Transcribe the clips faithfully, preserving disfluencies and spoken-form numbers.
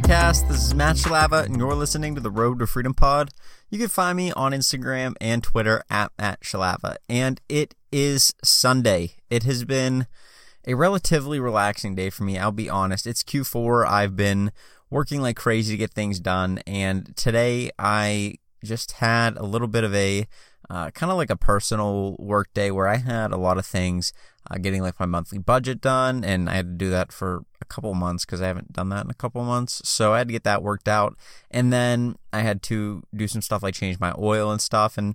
podcast. This is Matt Shalava, and you're listening to the Road to Freedom Pod. You can find me on Instagram and Twitter at Matt Shalava. And it is Sunday. It has been a relatively relaxing day for me, I'll be honest. It's Q four. I've been working like crazy to get things done, and today I just had a little bit of a uh, kind of like a personal work day where I had a lot of things, uh, getting like my monthly budget done, and I had to do that for a couple of months because I haven't done that in a couple of months, so I had to get that worked out, and then I had to do some stuff like change my oil and stuff, and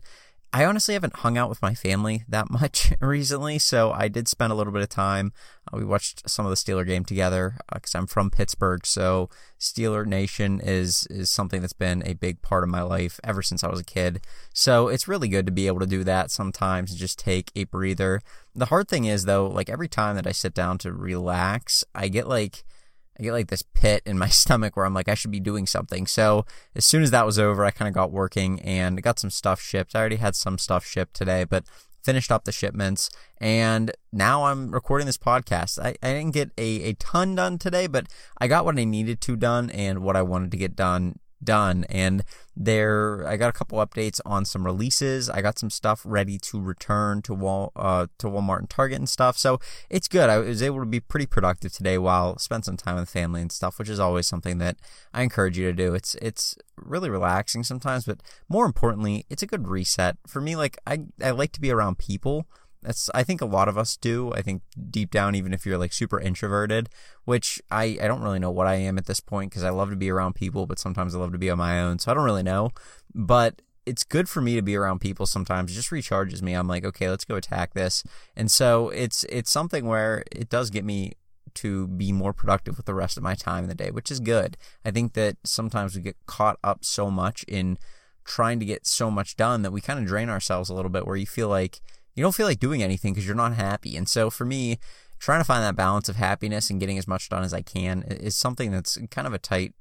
I honestly haven't hung out with my family that much recently, so I did spend a little bit of time. Uh, we watched some of the Steeler game together because uh, I'm from Pittsburgh, so Steeler Nation is is something that's been a big part of my life ever since I was a kid. So it's really good to be able to do that sometimes and just take a breather. The hard thing is, though, like every time that I sit down to relax, I get like... I get like this pit in my stomach where I'm like, I should be doing something. So as soon as that was over, I kind of got working and got some stuff shipped. I already had some stuff shipped today, but finished up the shipments. And now I'm recording this podcast. I, I didn't get a, a ton done today, but I got what I needed to done and what I wanted to get done done. And there, I got a couple updates on some releases. I got some stuff ready to return to Wal, uh, to Walmart and Target and stuff. So it's good. I was able to be pretty productive today while spent some time with family and stuff, which is always something that I encourage you to do. It's, it's really relaxing sometimes, but more importantly, it's a good reset for me. Like I, I like to be around people. That's, I think a lot of us do. I think deep down, even if you're like super introverted, which I, I don't really know what I am at this point because I love to be around people, but sometimes I love to be on my own. So I don't really know, but it's good for me to be around people sometimes. It just recharges me. I'm like, okay, let's go attack this. And so it's, it's something where it does get me to be more productive with the rest of my time in the day, which is good. I think that sometimes we get caught up so much in trying to get so much done that we kind of drain ourselves a little bit where you feel like, you don't feel like doing anything because you're not happy. And so for me, trying to find that balance of happiness and getting as much done as I can is something that's kind of a tight,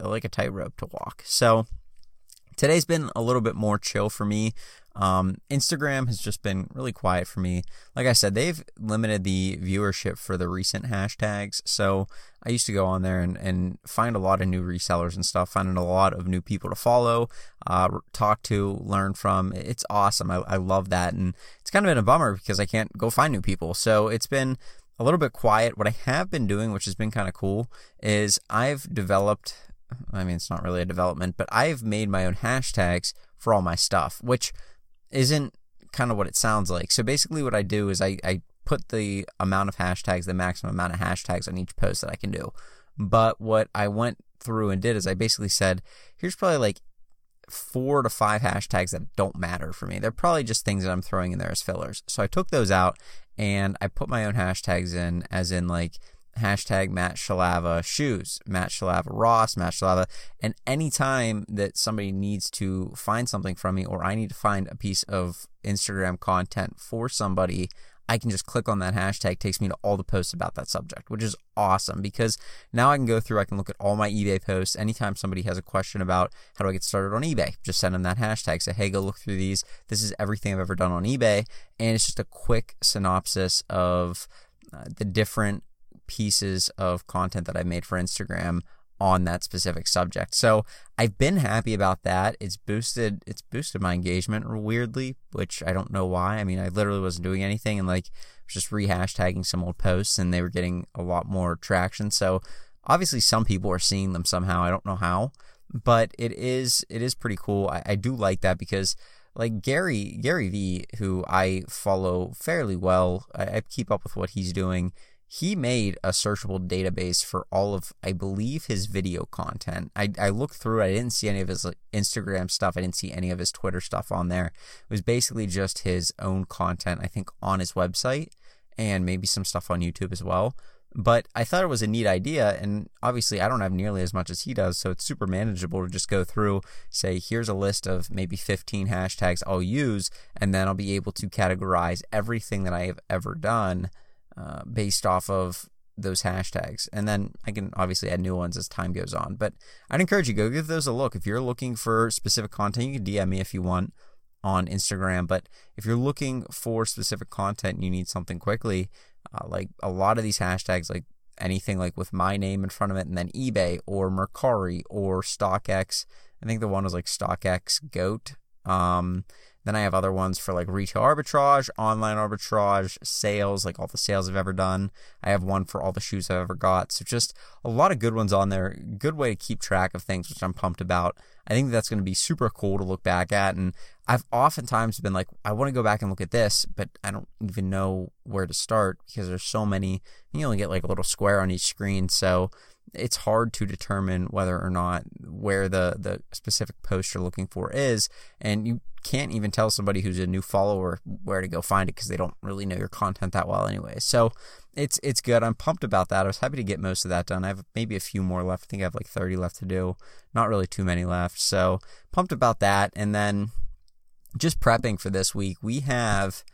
like a tightrope to walk. So today's been a little bit more chill for me. Um, Instagram has just been really quiet for me. Like I said, they've limited the viewership for the recent hashtags. So I used to go on there and, and find a lot of new resellers and stuff, finding a lot of new people to follow, uh, talk to, learn from. It's awesome. I, I love that. And it's kind of been a bummer because I can't go find new people. So it's been a little bit quiet. What I have been doing, which has been kind of cool, is I've developed, I mean, it's not really a development, but I've made my own hashtags for all my stuff, which isn't kind of what it sounds like. So basically what I do is I, I put the amount of hashtags, the maximum amount of hashtags on each post that I can do. But what I went through and did is I basically said, here's probably like four to five hashtags that don't matter for me. They're probably just things that I'm throwing in there as fillers. So I took those out and I put my own hashtags in, as in like hashtag Matt Shalava shoes, Matt Shalava Ross, Matt Shalava, and any time that somebody needs to find something from me or I need to find a piece of Instagram content for somebody, I can just click on that hashtag. It takes me to all the posts about that subject, which is awesome because now I can go through, I can look at all my eBay posts. Anytime somebody has a question about how do I get started on eBay, just send them that hashtag. Say, hey, go look through these. This is everything I've ever done on eBay. And it's just a quick synopsis of uh, the different pieces of content that I made for Instagram on that specific subject. So I've been happy about that. It's boosted, it's boosted my engagement weirdly, which I don't know why. I mean, I literally wasn't doing anything and like just re-hashtagging some old posts and they were getting a lot more traction. So obviously some people are seeing them somehow. I don't know how, but it is, it is pretty cool. I, I do like that because like Gary, Gary V, who I follow fairly well, I, I keep up with what he's doing. He made a searchable database for all of, I believe, his video content. I, I looked through. I didn't see any of his like, Instagram stuff. I didn't see any of his Twitter stuff on there. It was basically just his own content, I think, on his website and maybe some stuff on YouTube as well. But I thought it was a neat idea, and obviously I don't have nearly as much as he does, so it's super manageable to just go through, say, here's a list of maybe fifteen hashtags I'll use, and then I'll be able to categorize everything that I have ever done Uh, based off of those hashtags. And then I can obviously add new ones as time goes on. But I'd encourage you, go give those a look. If you're looking for specific content, you can D M me if you want on Instagram. But if you're looking for specific content and you need something quickly, uh, like a lot of these hashtags, like anything like with my name in front of it, and then eBay or Mercari or StockX. I think the one was like StockX Goat. Um, then I have other ones for like retail arbitrage, online arbitrage, sales, like all the sales I've ever done. I have one for all the shoes I've ever got. So just a lot of good ones on there. Good way to keep track of things, which I'm pumped about. I think that's going to be super cool to look back at. And I've oftentimes been like, I want to go back and look at this, but I don't even know where to start because there's so many. You only get like a little square on each screen. So it's hard to determine whether or not where the, the specific post you're looking for is. And you can't even tell somebody who's a new follower where to go find it because they don't really know your content that well anyway. So it's it's good. I'm pumped about that. I was happy to get most of that done. I have maybe a few more left. I think I have like thirty left to do. Not really too many left. So pumped about that. And then just prepping for this week, we have...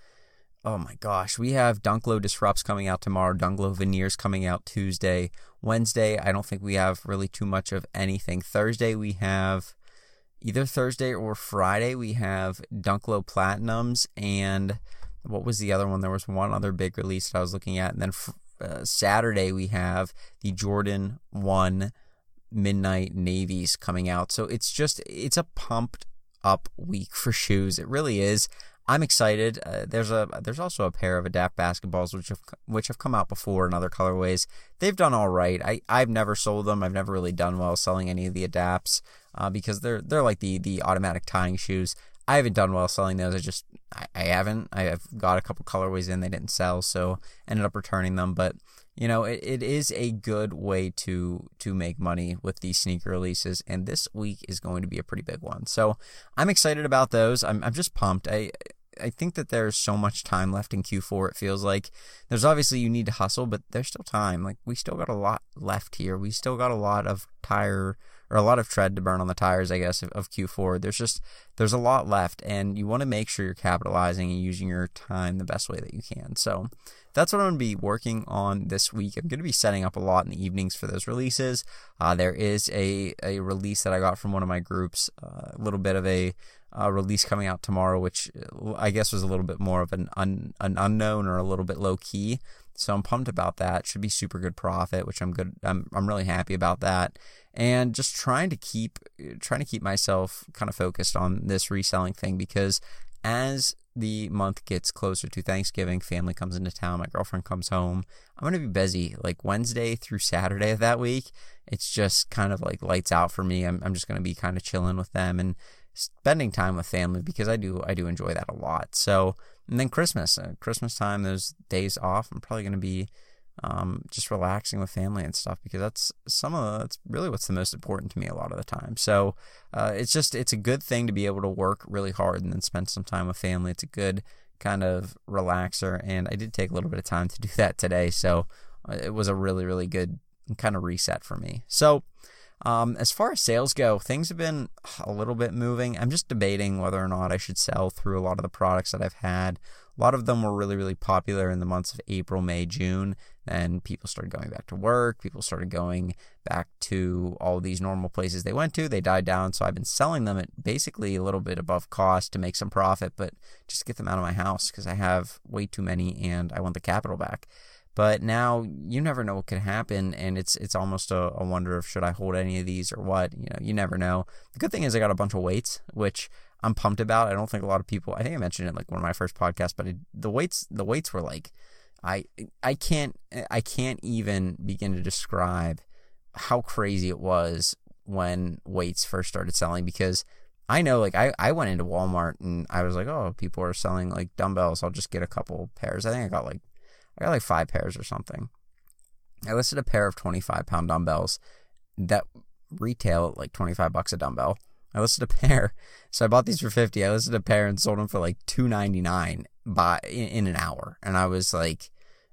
Oh my gosh, we have Dunklow Disrupts coming out tomorrow, Dunklow Veneers coming out Tuesday, Wednesday, I don't think we have really too much of anything. Thursday we have, either Thursday or Friday, we have Dunklow Platinums, and what was the other one? There was one other big release that I was looking at, and then uh, Saturday we have the Jordan one Midnight Navies coming out. So it's just, it's a pumped up week for shoes, it really is. I'm excited. Uh, there's a there's also a pair of Adapt basketballs which have which have come out before in other colorways. They've done all right. I I've never sold them. I've never really done well selling any of the Adapts uh, because they're they're like the the automatic tying shoes. I haven't done well selling those. I just I, I haven't. I have got a couple colorways in. They didn't sell, so ended up returning them. But you know, it, it is a good way to to make money with these sneaker releases, and this week is going to be a pretty big one. So I'm excited about those. I'm I'm just pumped. I I think that there's so much time left in Q four. It feels like there's obviously you need to hustle, but there's still time. Like we still got a lot left here. We still got a lot of tire or a lot of tread to burn on the tires, I guess, of, of Q four. There's just, there's a lot left, and you want to make sure you're capitalizing and using your time the best way that you can. So that's what I'm going to be working on this week. I'm going to be setting up a lot in the evenings for those releases. Uh, there is a, a release that I got from one of my groups, uh, a little bit of a uh, release coming out tomorrow, which I guess was a little bit more of an un, an unknown or a little bit low key. So I'm pumped about that. Should be super good profit, which I'm good. I'm I'm really happy about that, and just trying to keep trying to keep myself kind of focused on this reselling thing because as the month gets closer to Thanksgiving, family comes into town, my girlfriend comes home. I'm gonna be busy like Wednesday through Saturday of that week. It's just kind of like lights out for me. I'm I'm just gonna be kind of chilling with them and spending time with family because I do I do enjoy that a lot. So. And then Christmas, uh, Christmas time, those days off, I'm probably going to be um, just relaxing with family and stuff because that's some of the, that's really what's the most important to me a lot of the time. So uh, it's just it's a good thing to be able to work really hard and then spend some time with family. It's a good kind of relaxer, and I did take a little bit of time to do that today. So it was a really really good kind of reset for me. So. Um, as far as sales go, things have been a little bit moving. I'm just debating whether or not I should sell through a lot of the products that I've had. A lot of them were really, really popular in the months of April, May, June. Then people started going back to work. People started going back to all these normal places they went to. They died down. So I've been selling them at basically a little bit above cost to make some profit, but just get them out of my house because I have way too many and I want the capital back. But now you never know what could happen, and it's it's almost a, a wonder of should I hold any of these or what. You know, you never know. The good thing is I got a bunch of weights, which I'm pumped about. I don't think a lot of people. I think I mentioned it like one of my first podcasts, but it, the weights the weights were like, I I can't I can't even begin to describe how crazy it was when weights first started selling because. I know, like, I, I went into Walmart and I was like, oh, people are selling like dumbbells. I'll just get a couple pairs. I think I got like. I got like five pairs or something. I listed a pair of twenty-five pound dumbbells that retail at like twenty-five bucks a dumbbell. I listed a pair. So I bought these for fifty. I listed a pair and sold them for like two ninety-nine by in, in an hour. And I was like,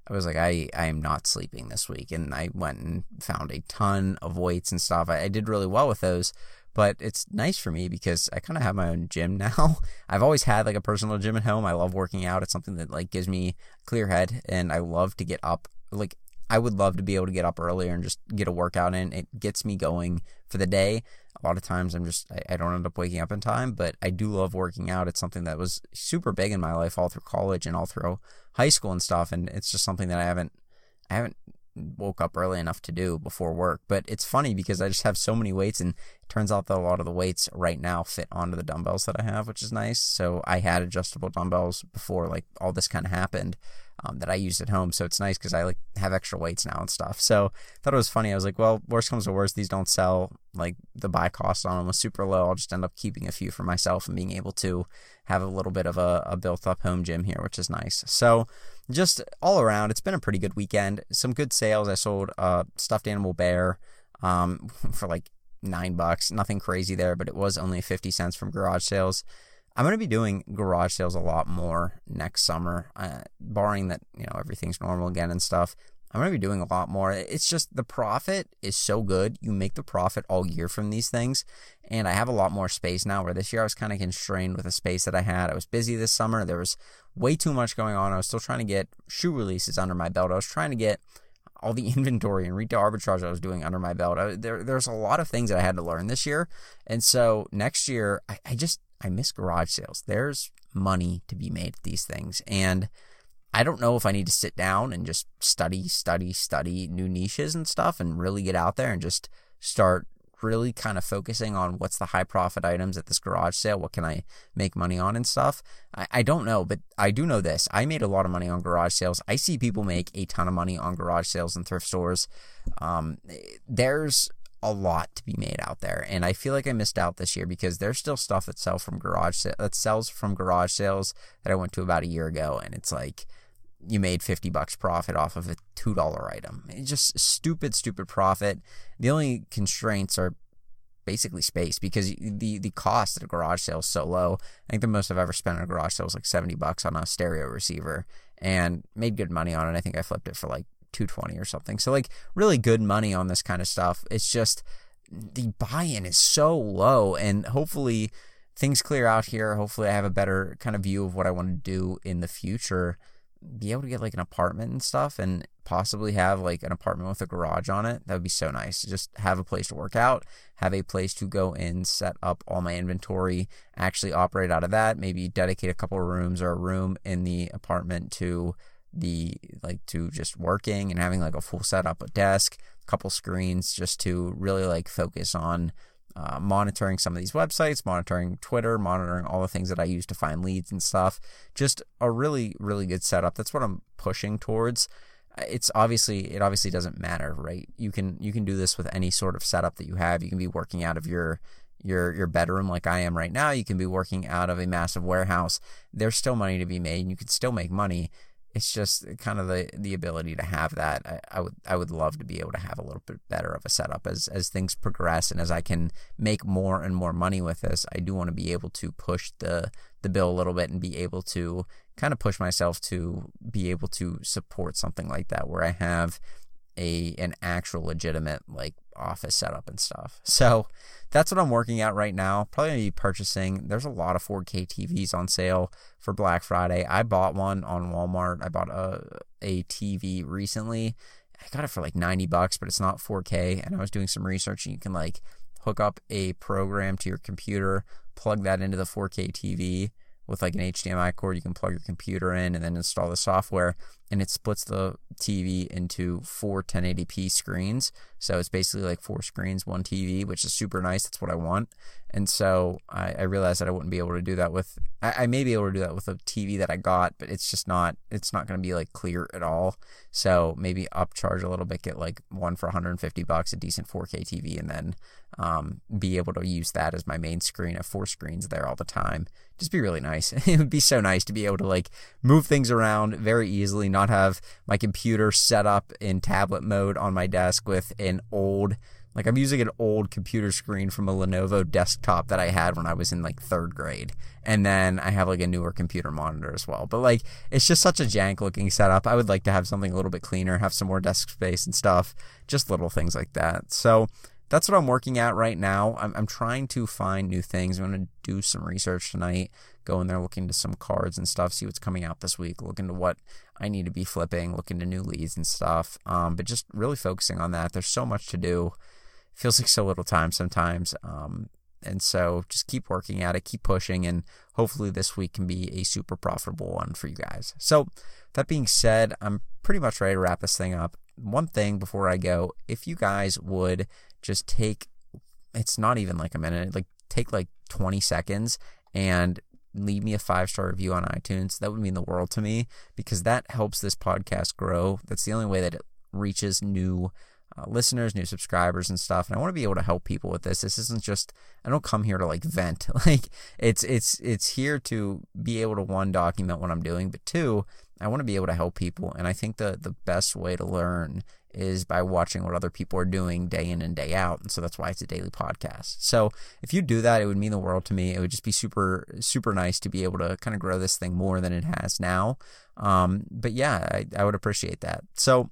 I was like, I, I am not sleeping this week. And I went and found a ton of weights and stuff. I, I did really well with those. But it's nice for me because I kind of have my own gym now. I've always had like a personal gym at home. I love working out. It's something that like gives me a clear head, and I love to get up. Like I would love to be able to get up earlier and just get a workout in. It gets me going for the day. A lot of times I'm just I, I don't end up waking up in time, but I do love working out. It's something that was super big in my life all through college and all through high school and stuff. And it's just something that I haven't I haven't woke up early enough to do before work. But it's funny because I just have so many weights, and it turns out that a lot of the weights right now fit onto the dumbbells that I have, which is nice. So I had adjustable dumbbells before like all this kind of happened, um, that I used at home. So it's nice because I like have extra weights now and stuff. So I thought it was funny. I was like, well, worst comes to worst, these don't sell. Like the buy cost on them was super low. I'll just end up keeping a few for myself and being able to have a little bit of a, a built up home gym here, which is nice. So just all around, it's been a pretty good weekend. Some good sales. I sold a stuffed animal bear um, for like nine bucks. Nothing crazy there, but it was only fifty cents from garage sales. I'm going to be doing garage sales a lot more next summer, uh, barring that, you know, everything's normal again and stuff. I'm going to be doing a lot more. It's just the profit is so good. You make the profit all year from these things. And I have a lot more space now, where this year I was kind of constrained with the space that I had. I was busy this summer. There was way too much going on. I was still trying to get shoe releases under my belt. I was trying to get all the inventory and retail arbitrage I was doing under my belt. I, there, there's a lot of things that I had to learn this year. And so next year, I, I just, I miss garage sales. There's money to be made at these things. And I don't know if I need to sit down and just study, study, study new niches and stuff and really get out there and just start really kind of focusing on what's the high profit items at this garage sale, what can I make money on and stuff. I, I don't know, but I do know this. I made a lot of money on garage sales. I see people make a ton of money on garage sales and thrift stores. Um, there's a lot to be made out there, and I feel like I missed out this year because there's still stuff that sell from garage that sells from garage sales that I went to about a year ago, and it's like you made fifty bucks profit off of a two dollar item. It's just stupid, stupid profit. The only constraints are basically space, because the, the cost at a garage sale is so low. I think the most I've ever spent on a garage sale was like seventy bucks on a stereo receiver, and made good money on it. I think I flipped it for like two twenty or something. So like really good money on this kind of stuff. It's just the buy-in is so low, and hopefully things clear out here. Hopefully I have a better kind of view of what I want to do in the future, be able to get like an apartment and stuff, and possibly have like an apartment with a garage on it. That would be so nice. Just have a place to work out, have a place to go in, set up all my inventory, actually operate out of that, maybe dedicate a couple of rooms or a room in the apartment to the like to just working and having like a full setup, a desk, a couple screens, just to really like focus on Uh, monitoring some of these websites, monitoring Twitter, monitoring all the things that I use to find leads and stuff. Just a really, really good setup. That's what I'm pushing towards. It's obviously, it obviously doesn't matter, right? You can, you can do this with any sort of setup that you have. You can be working out of your, your, your bedroom like I am right now. You can be working out of a massive warehouse. There's still money to be made, and you can still make money. It's just kind of the, the ability to have that. I, I would I would love to be able to have a little bit better of a setup as, as things progress, and as I can make more and more money with this. I do want to be able to push the, the bill a little bit and be able to kind of push myself to be able to support something like that, where I have a an actual legitimate like office setup and stuff. So that's what I'm working at right now. Probably gonna be purchasing. There's a lot of four K T Vs on sale for Black Friday. I bought one on Walmart. I bought a a T V recently. I got it for like ninety bucks, but it's not four K. And I was doing some research, and you can like hook up a program to your computer, plug that into the four K T V with like an H D M I cord. You can plug your computer in and then install the software, and it splits the T V into four ten eighty p screens. So it's basically like four screens, one T V, which is super nice. That's what I want. And so I, I realized that I wouldn't be able to do that with, I, I may be able to do that with a T V that I got, but it's just not, it's not going to be like clear at all. So maybe upcharge a little bit, get like one for one hundred fifty bucks, a decent four K T V, and then um, be able to use that as my main screen. I have four screens there all the time. Just be really nice. It would be so nice to be able to like move things around very easily, not have my computer set up in tablet mode on my desk with an old, like I'm using an old computer screen from a Lenovo desktop that I had when I was in like third grade. And then I have like a newer computer monitor as well. But like, it's just such a jank looking setup. I would like to have something a little bit cleaner, have some more desk space and stuff, just little things like that. So that's what I'm working at right now. I'm, I'm trying to find new things. I'm going to do some research tonight, go in there, look into some cards and stuff, see what's coming out this week, look into what I need to be flipping, look into new leads and stuff. Um, but just really focusing on that. There's so much to do. It feels like so little time sometimes. Um, and so just keep working at it, keep pushing, and hopefully this week can be a super profitable one for you guys. So that being said, I'm pretty much ready to wrap this thing up. one thing before I go, if you guys would just take, it's not even like a minute, like take like twenty seconds and leave me a five-star review on iTunes. That would mean the world to me, because that helps this podcast grow. That's the only way that it reaches new uh, listeners, new subscribers and stuff. And I want to be able to help people with this. This isn't just, I don't come here to like vent. Like it's, it's, it's here to be able to, one, document what I'm doing, but two, I want to be able to help people. And I think the, the best way to learn is by watching what other people are doing day in and day out. And so that's why it's a daily podcast. So if you do that, it would mean the world to me. It would just be super, super nice to be able to kind of grow this thing more than it has now. Um, but yeah, I, I would appreciate that. So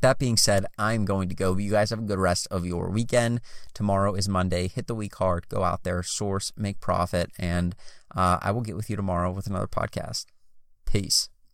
that being said, I'm going to go, but you guys have a good rest of your weekend. Tomorrow is Monday. Hit the week hard, go out there, source, make profit. And uh, I will get with you tomorrow with another podcast. Peace.